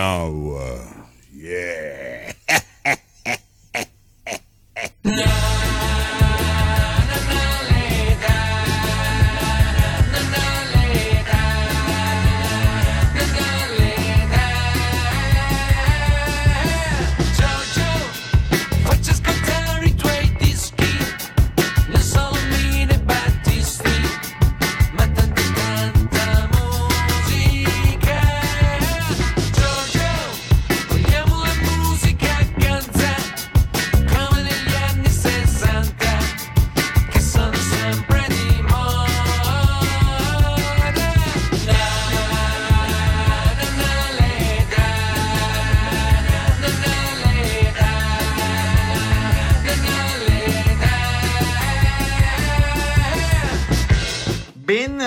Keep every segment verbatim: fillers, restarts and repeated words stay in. now, uh, yeah.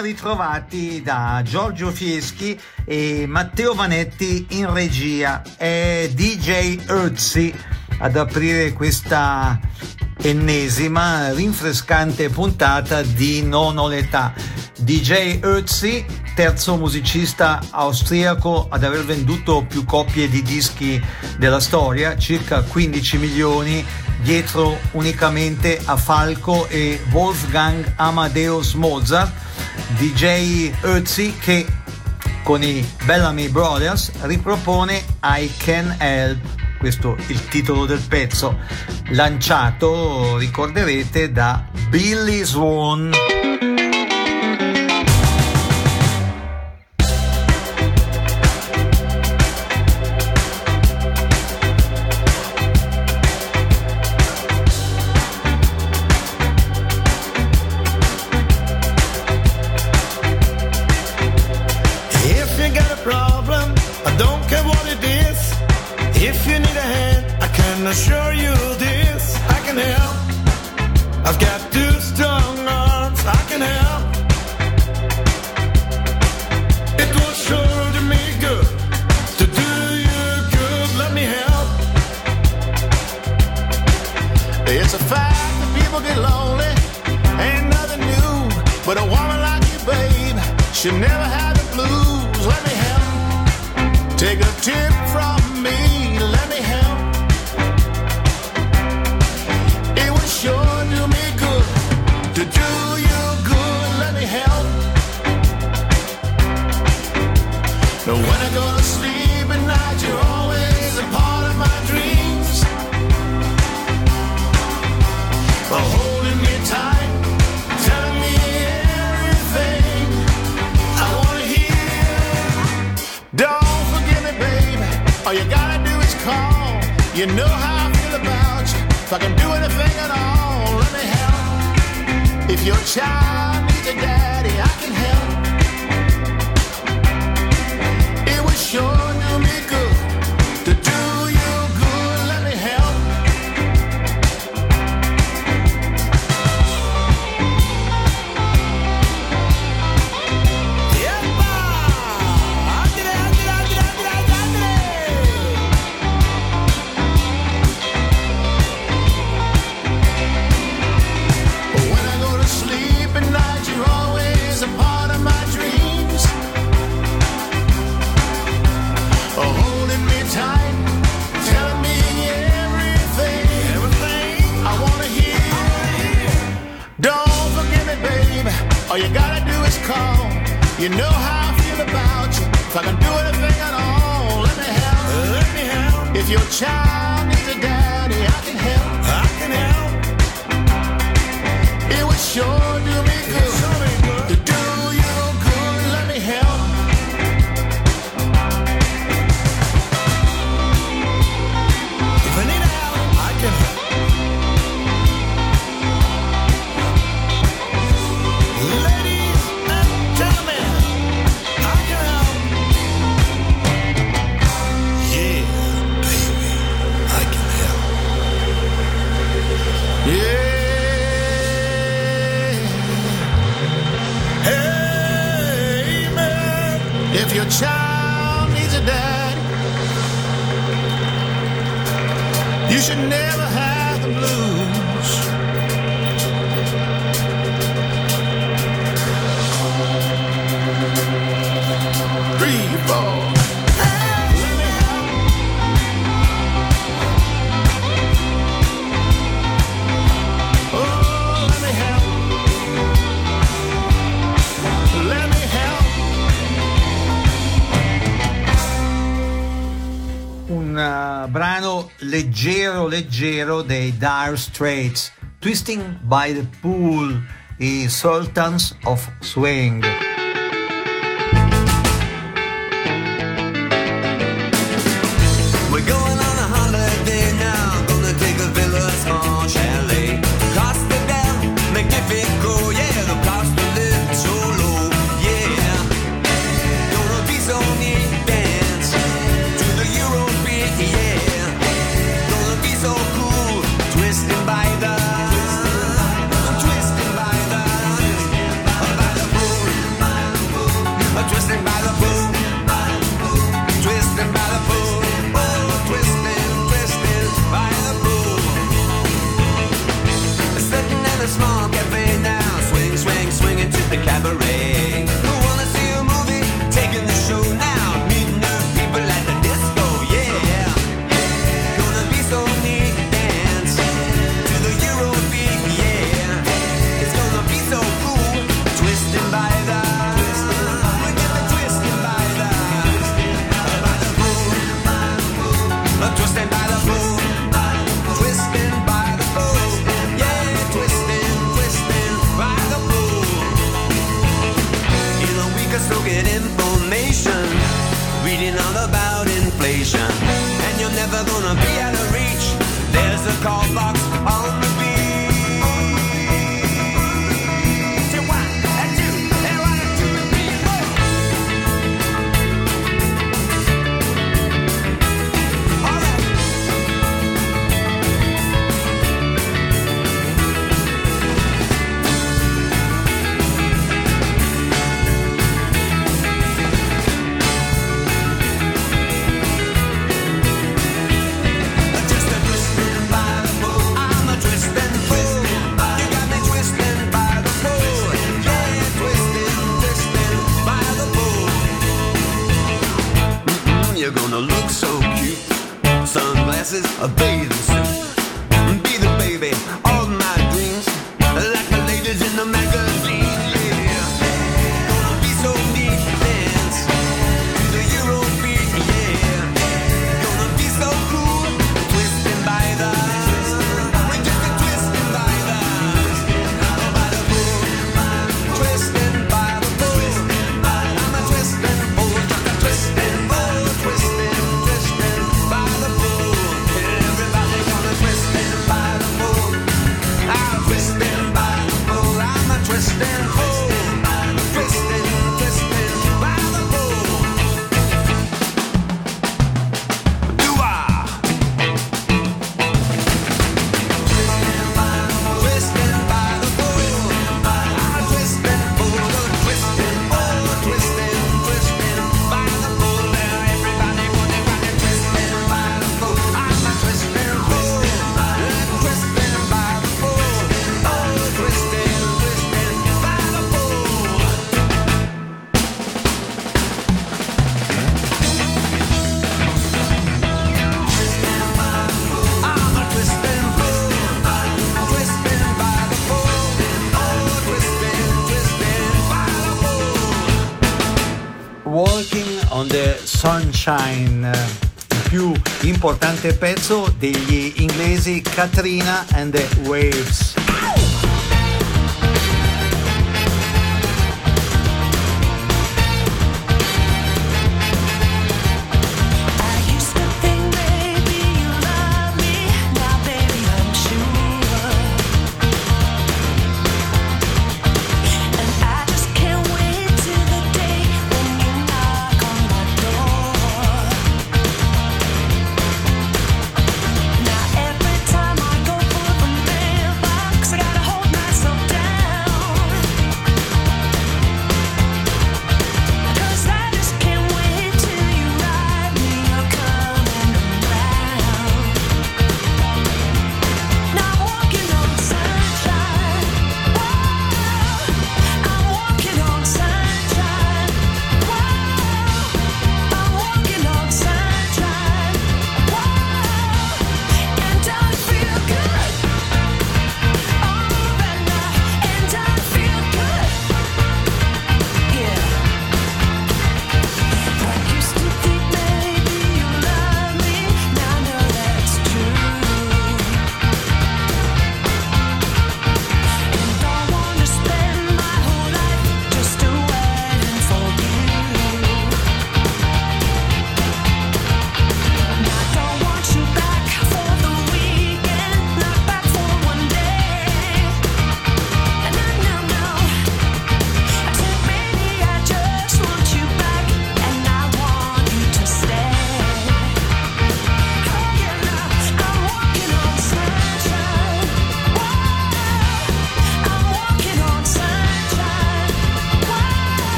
Ritrovati da Giorgio Fieschi e Matteo Vanetti in regia, è D J Ötzi ad aprire questa ennesima rinfrescante puntata di Non ho l'età. D J Ötzi, terzo musicista austriaco ad aver venduto più copie di dischi della storia, circa quindici milioni, dietro unicamente a Falco e Wolfgang Amadeus Mozart. D J Ötzi che con i Bellamy Brothers ripropone I Can Help, questo è il titolo del pezzo, lanciato, ricorderete, da Billy Swan. Three, four. Hey. leggero leggero dei Dire Straits, Twisting by the Pool, i Sultans of Swing. Sunshine, il più importante pezzo degli inglesi Katrina and the Waves. Like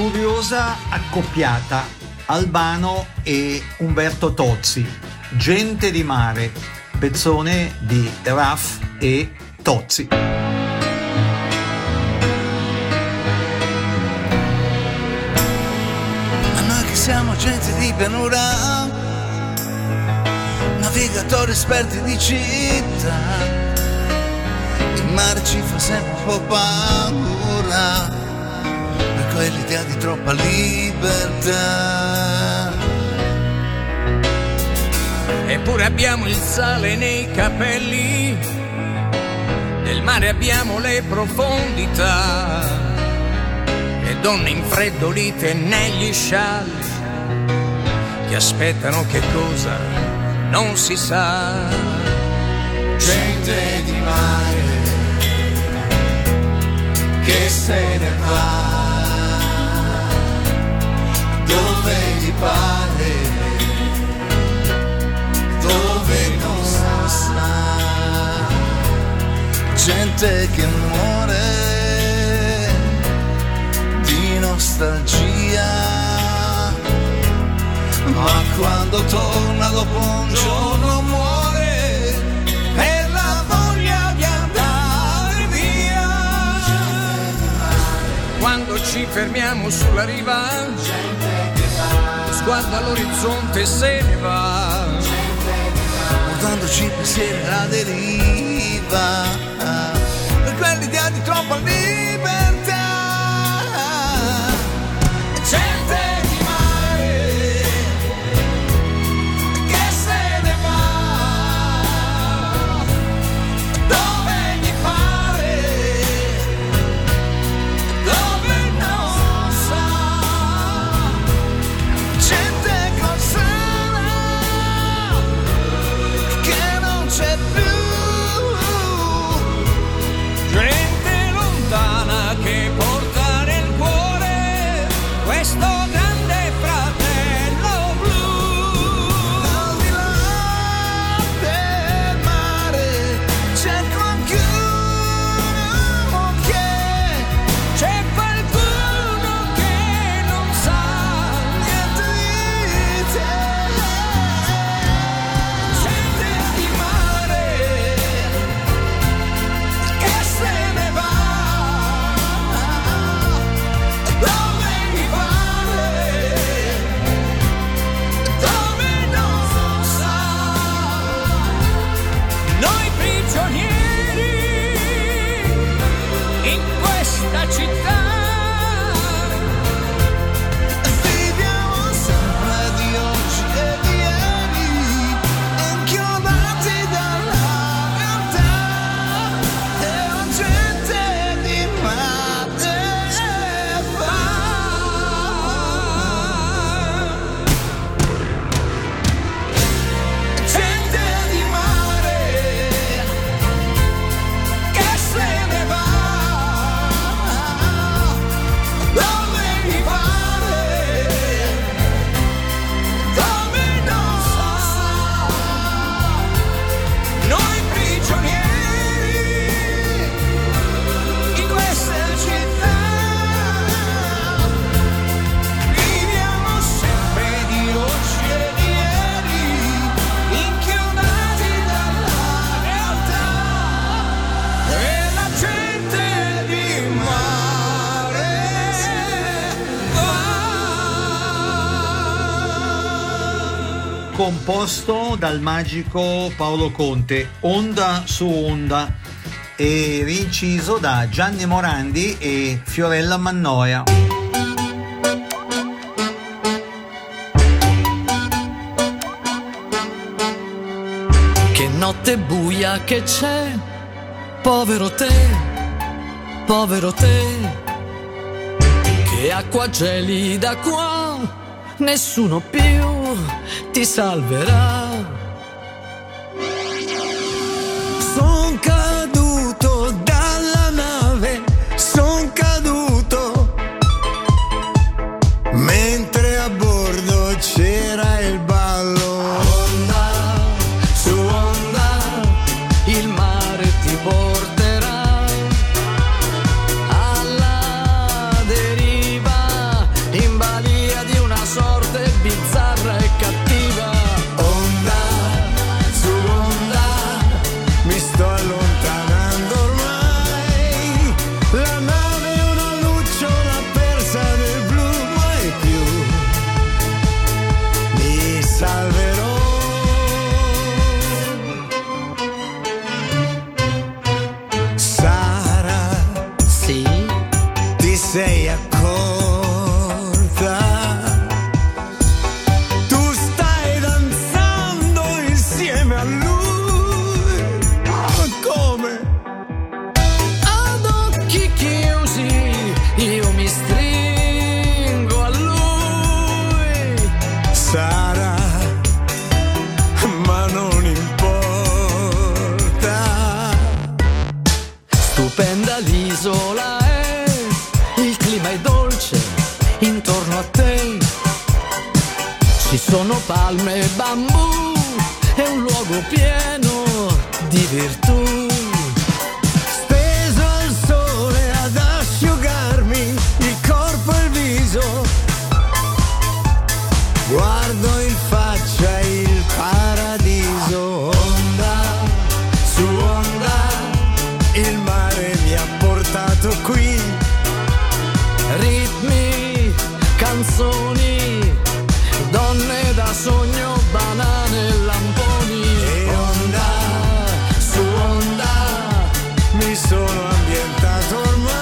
curiosa accoppiata, Albano e Umberto Tozzi, Gente di mare, pezzone di Raf e Tozzi. Siamo gente di pianura, navigatori esperti di città, il mare ci fa sempre un po' paura, per quell'idea di troppa libertà. Eppure abbiamo il sale nei capelli, del mare abbiamo le profondità, e donne infreddolite negli scialli che aspettano che cosa non si sa. Gente di mare che se ne va dove gli pare, dove non si sa. Gente che muore di nostalgia, ma quando torna dopo un giorno muore per la voglia di andare via. Quando ci fermiamo sulla riva, lo sguardo all'orizzonte se ne va, portandoci pensieri alla deriva, per quell'idea di troppa libertà. Composto dal magico Paolo Conte, onda su onda, e rinciso da Gianni Morandi e Fiorella Mannoia. Che notte buia che c'è, povero te, povero te, che acqua gelida qua, nessuno più ti salverà. Son caduto dalla nave, son caduto, mentre a bordo c'era il ballo. Onda su onda, il mare ti porterà alla deriva, Stupenda l'isola è, il clima è dolce intorno a te. Ci sono palme e bambù, è un luogo pieno di virtù. Steso al sole ad asciugarmi il corpo e il viso, guardo in faccia il paradiso. Onda su onda, il mare mi ha portato qui. Ritmi, canzoni, donne da sogno, banane e lamponi. E onda su onda, mi sono ambientato ormai.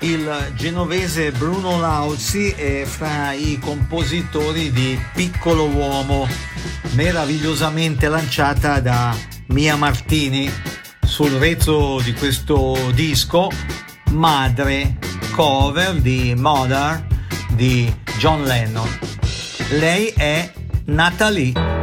Il genovese Bruno Lauzi è fra i compositori di Piccolo Uomo, meravigliosamente lanciata da Mia Martini. Sul retro di questo disco, Madre, cover di Mother di John Lennon. Lei è Natalie.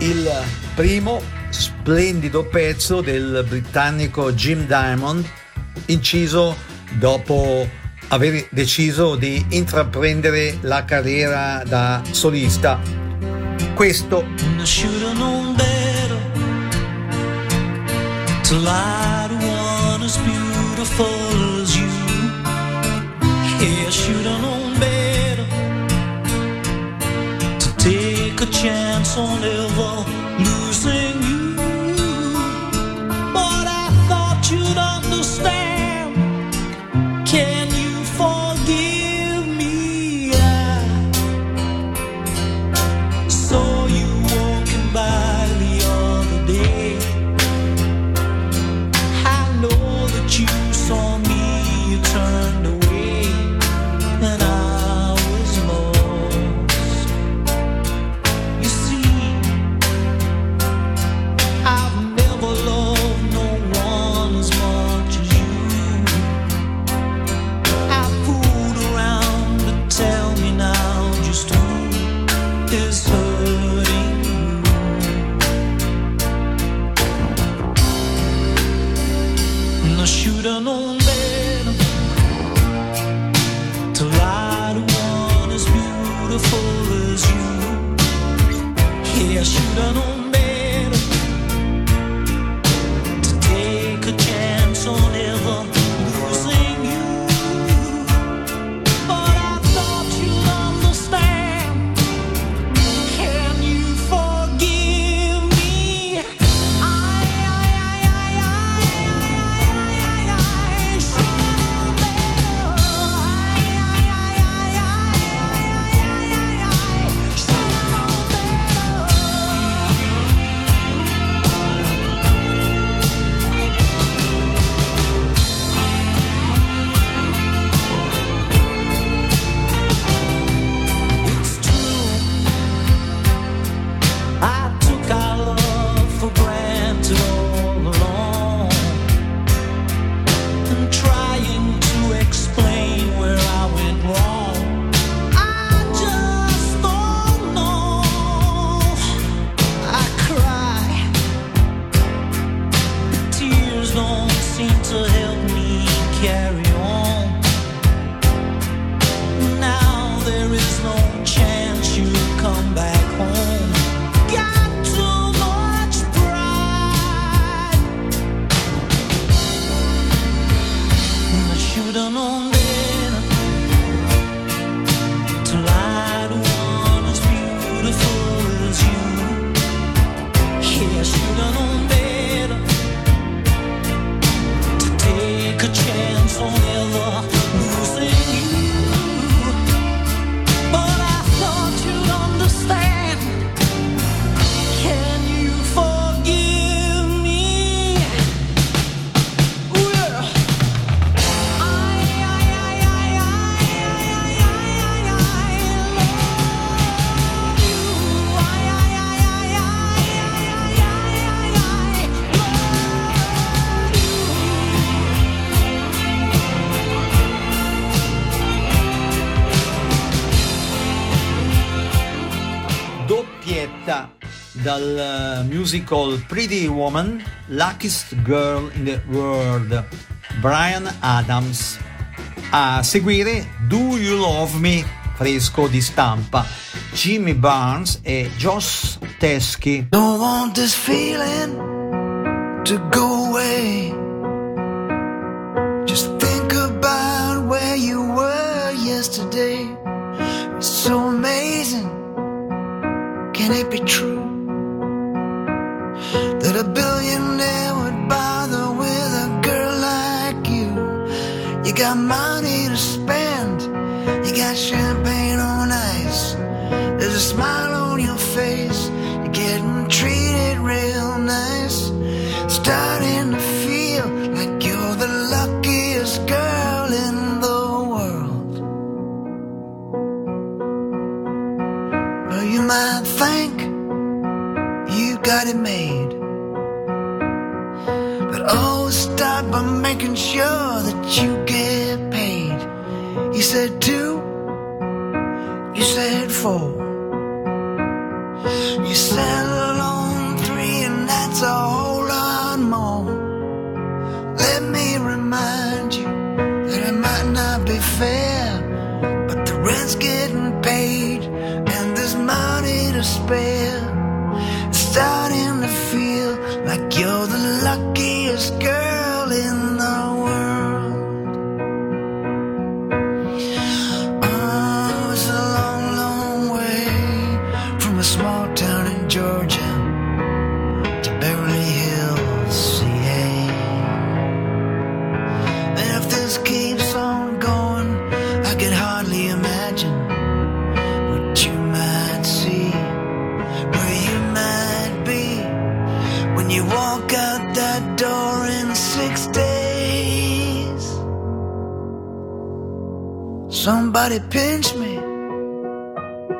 il primo splendido pezzo del britannico Jim Diamond, inciso dopo aver deciso di intraprendere la carriera da solista. Questo take a chance on ever losing you. But I thought you'd understand. Can you forgive me? I saw you walking by the other day. I know that you saw me, you turned away, and I dal musical Pretty Woman, Luckiest Girl in the World, Brian Adams. A seguire Do You Love Me, fresco di stampa, Jimmy Barnes e Joss Teschi. Don't want this feeling to go away. Just think about where you were yesterday. It's so amazing. Can it be true? That a billionaire would bother with a girl like you. You got money to spend, you got champagne on ice, there's a smile on your face, you're getting treated real nice. Starting to feel like you're the luckiest girl in the world. Well, you might think you got it made, by making sure that you get paid. You said two, you said four, you settled on Georgia to Beverly Hills, C A. And if this keeps on going, I can hardly imagine what you might see, where you might be when you walk out that door in six days. Somebody pinch me,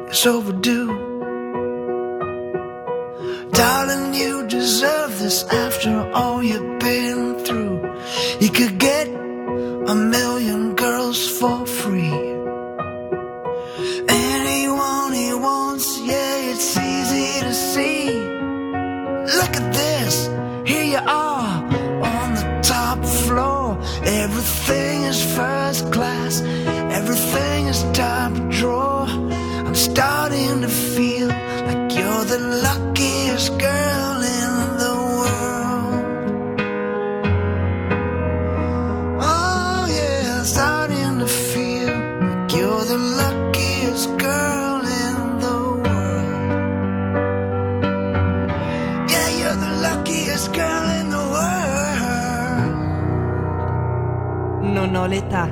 it's overdue. Darling, you deserve this after all you've been through. You could get a million girls for free. Anyone he wants, yeah, it's easy to see. Look at this, here you are on the top floor. Everything is first class, everything is top drawer. I'm starting to feel like you're the lucky girl in the world. Oh yeah, starting to feel like you're the luckiest girl in the world. Yeah, you're the luckiest girl in the world. Non ho l'età.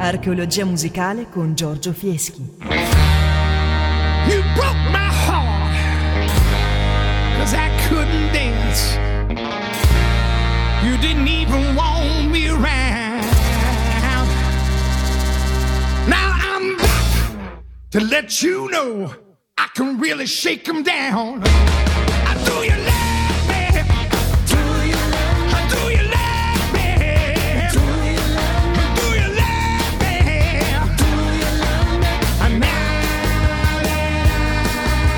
Archeologia musicale con Giorgio Fieschi. You broke my heart, 'cause I couldn't dance. You didn't even want me around. Now I'm back to let you know I can really shake 'em down. I do you love me? Do you love me? I do you love me? Do you love me? Do you love me? Do you love me? And now that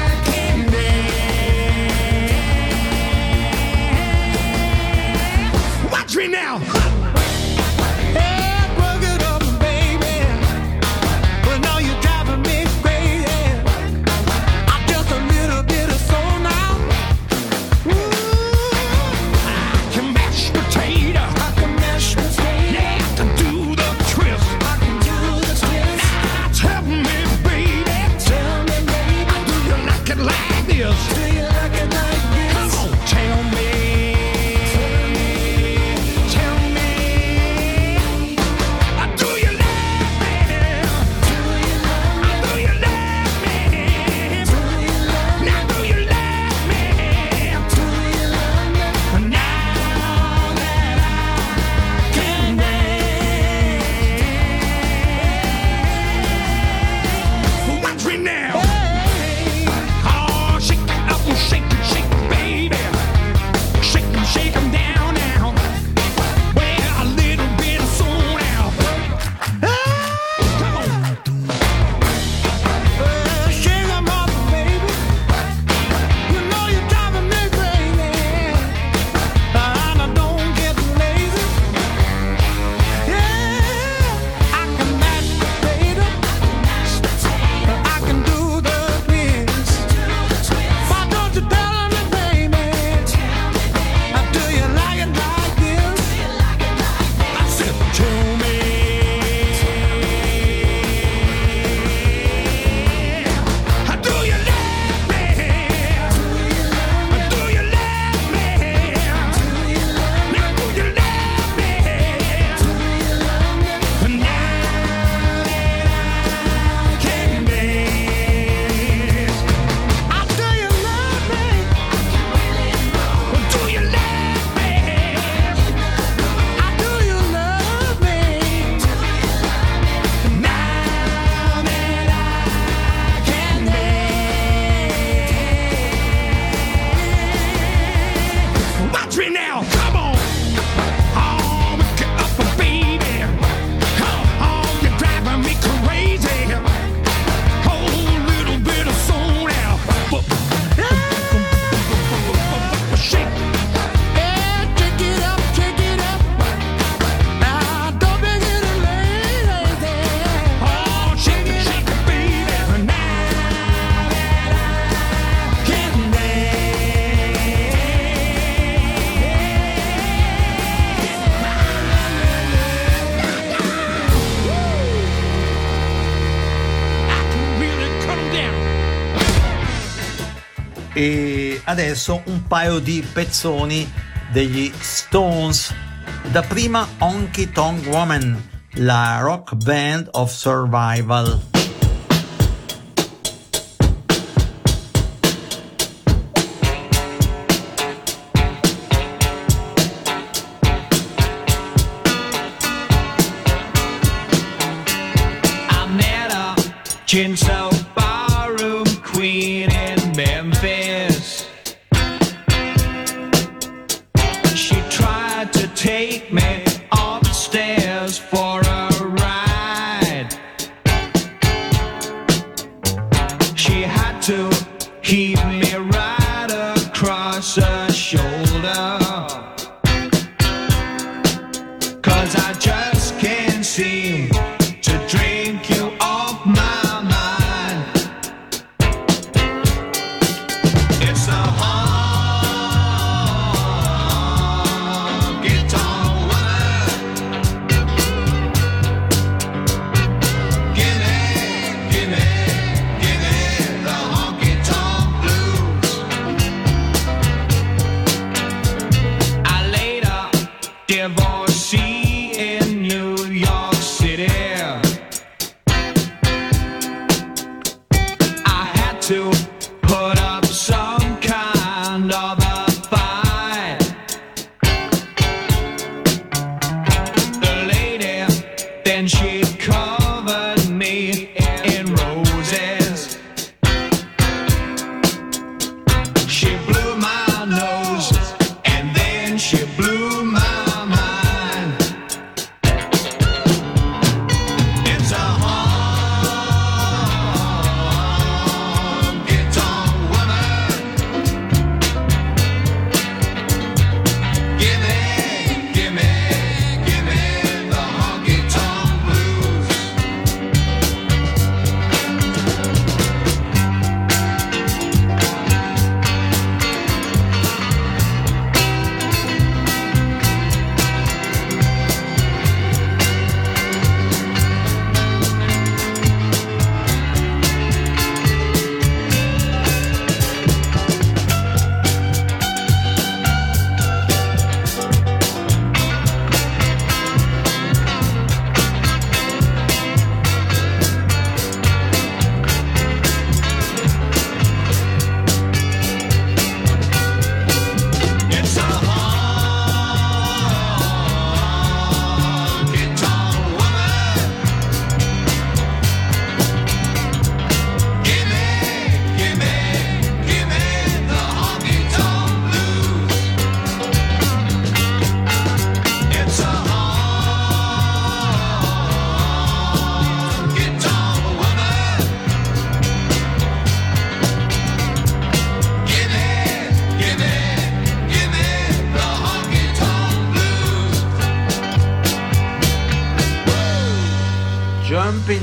I can dance. Watch me now. Hey, work it up, baby. But now you're driving me crazy. I'm just a little bit of soul now. e adesso un paio di pezzoni degli Stones. Da prima Honky Tonk Woman, la rock band of survival. Chinchou barroom queen in Memphis. She tried to take me upstairs for a ride. She had to keep me right across her shoulder, 'cause I just can't seem to drink you off my.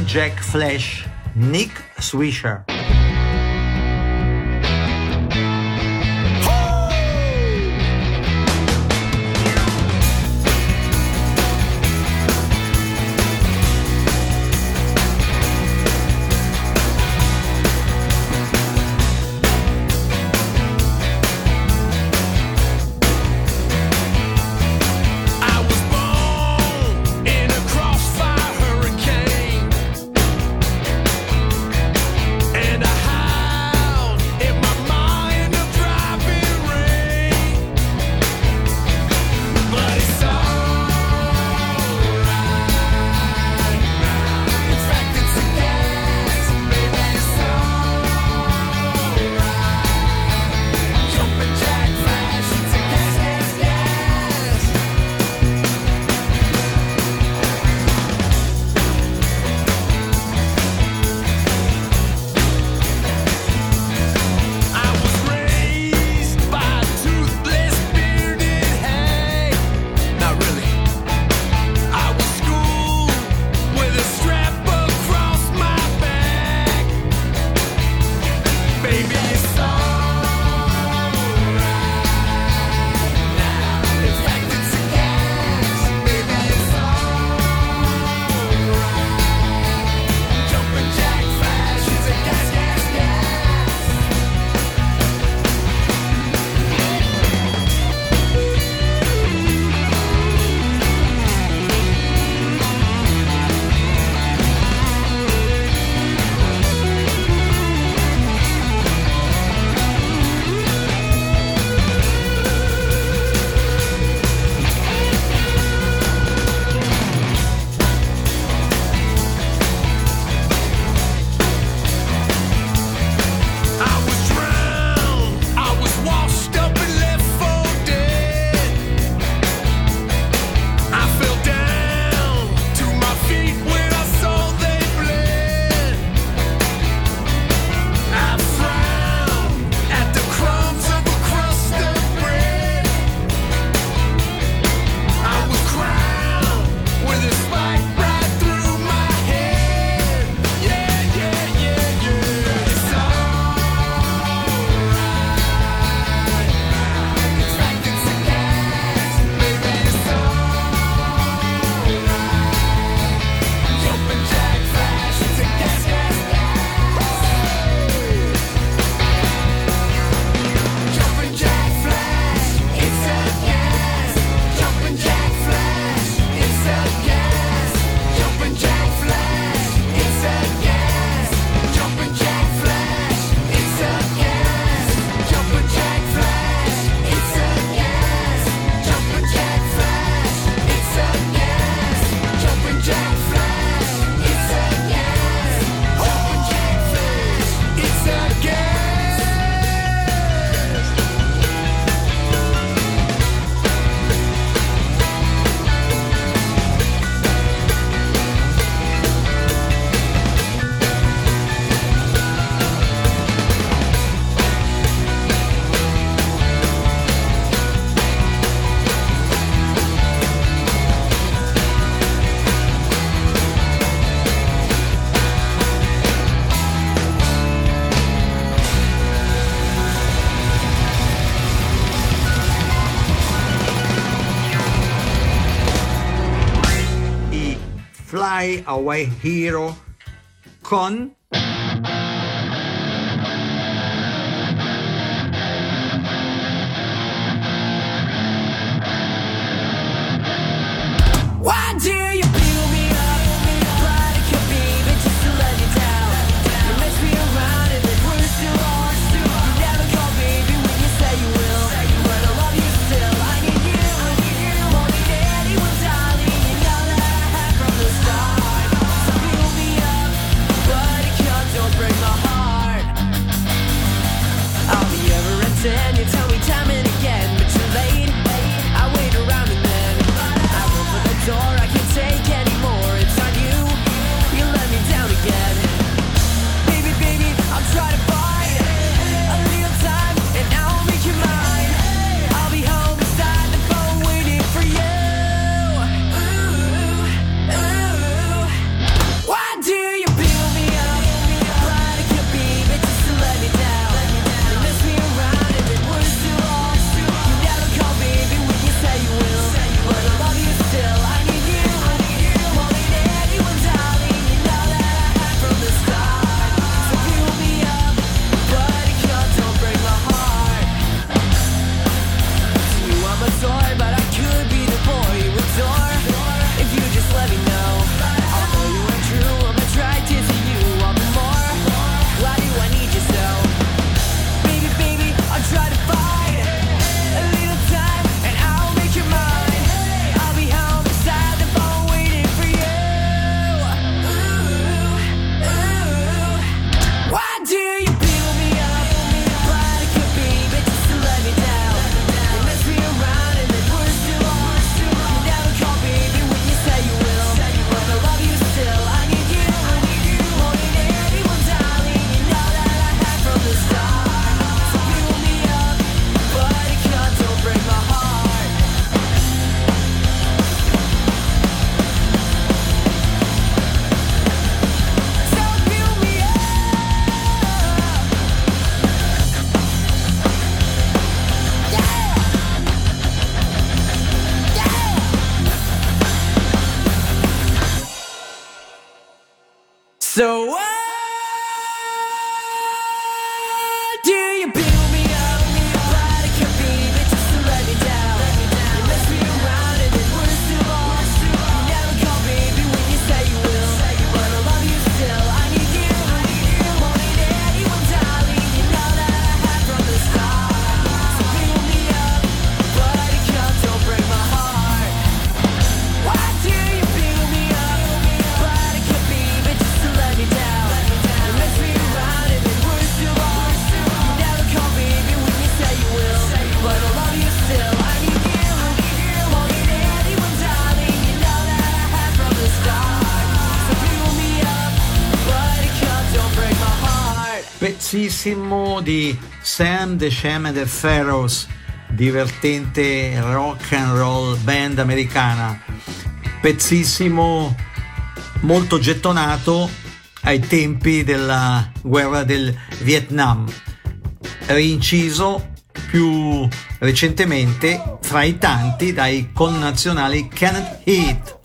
Jack Flash, Nick Swisher. Fly Away Hero con di Sam the Sham and the Pharaohs, divertente rock and roll band americana, pezzissimo molto gettonato ai tempi della guerra del Vietnam, reinciso più recentemente fra i tanti dai connazionali Kenneth Heath.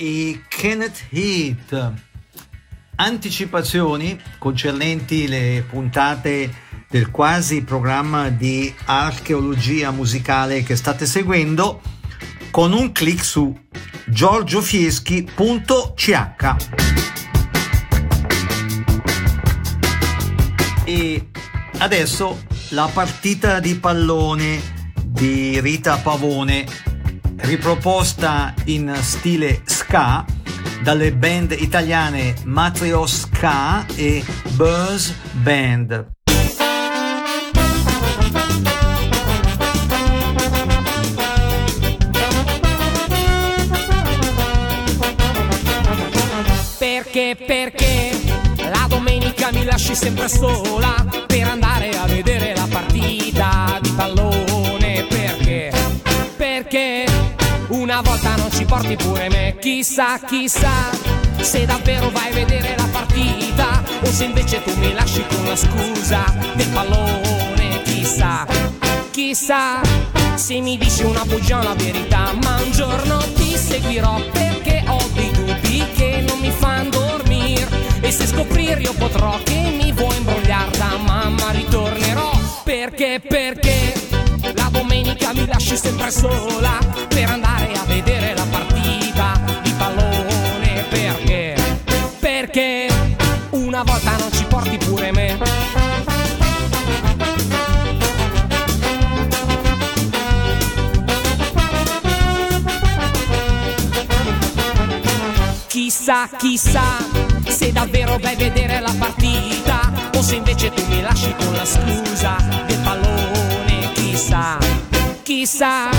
i Kenneth Heat. Anticipazioni concernenti le puntate del quasi programma di archeologia musicale che state seguendo con un clic su giorgio fieschi punto c h. E adesso la partita di pallone di Rita Pavone, riproposta in stile ska dalle band italiane Matrioska e Buzz Band. Perché, perché la domenica mi lasci sempre sola per andare a vedere la partita di pallone? Perché, perché una volta non ci porti pure me? Chissà, chissà se davvero vai a vedere la partita o se invece tu mi lasci con la scusa del pallone. Chissà, chissà se mi dici una bugia o una verità, ma un giorno ti seguirò perché ho dei dubbi che non mi fanno dormire, e se scoprir io potrò che mi vuoi imbrogliar da mamma ritornerò. Perché, perché la domenica mi lasci sempre sola per andare a vedere la partita di pallone? Perché, perché una volta non ci porti pure me? Chissà, chissà se davvero vai a vedere la partita o se invece tu mi lasci con la scusa del pallone. Chissà, chissà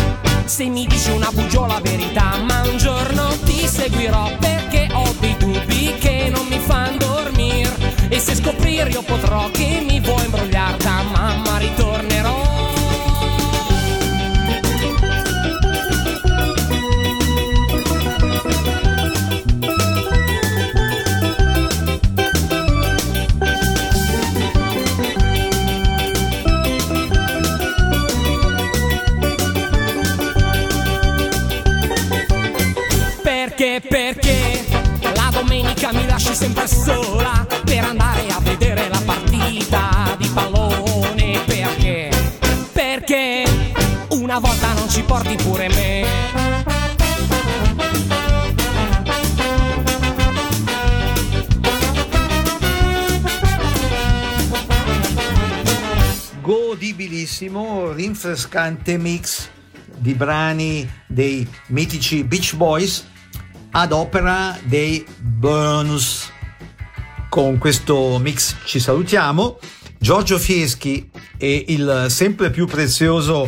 se mi dici una bugia o la verità, ma un giorno ti seguirò perché ho dei dubbi che non mi fanno dormire, e se scoprir io potrò che mi vuoi imbrogliar da mamma ritornerò. Perché la domenica mi lasci sempre sola per andare a vedere la partita di pallone? Perché, perché una volta non ci porti pure me? Godibilissimo, rinfrescante mix di brani dei mitici Beach Boys ad opera dei Burns. Con questo mix ci salutiamo. Giorgio Fieschi e il sempre più prezioso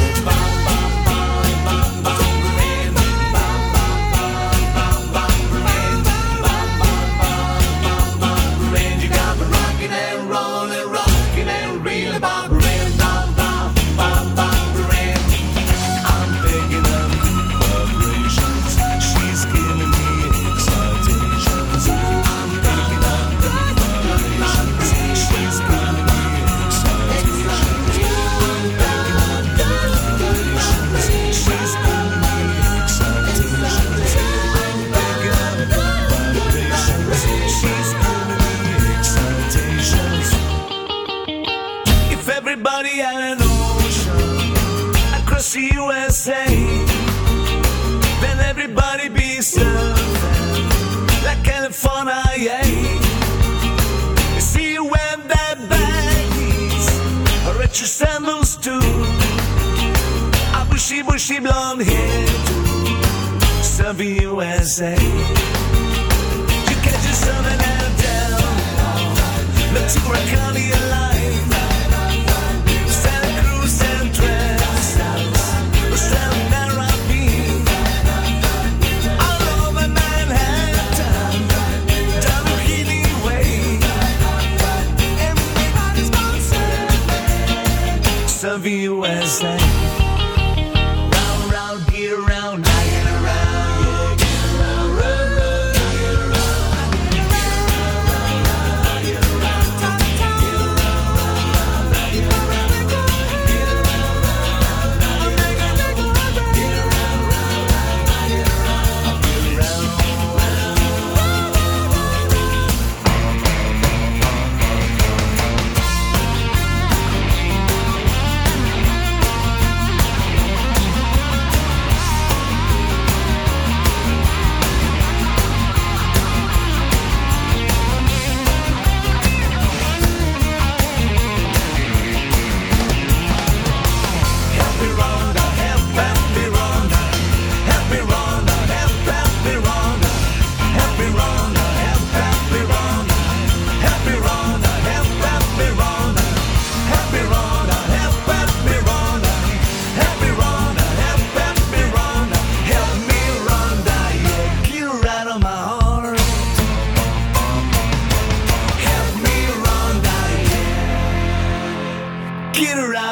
U S A, then everybody be surfing like California, yeah. You see when that baggies are Richard Sandals too, a bushy bushy blonde hair too, serving U S A. You catch yourself in a down, look to Racconi alive. get around.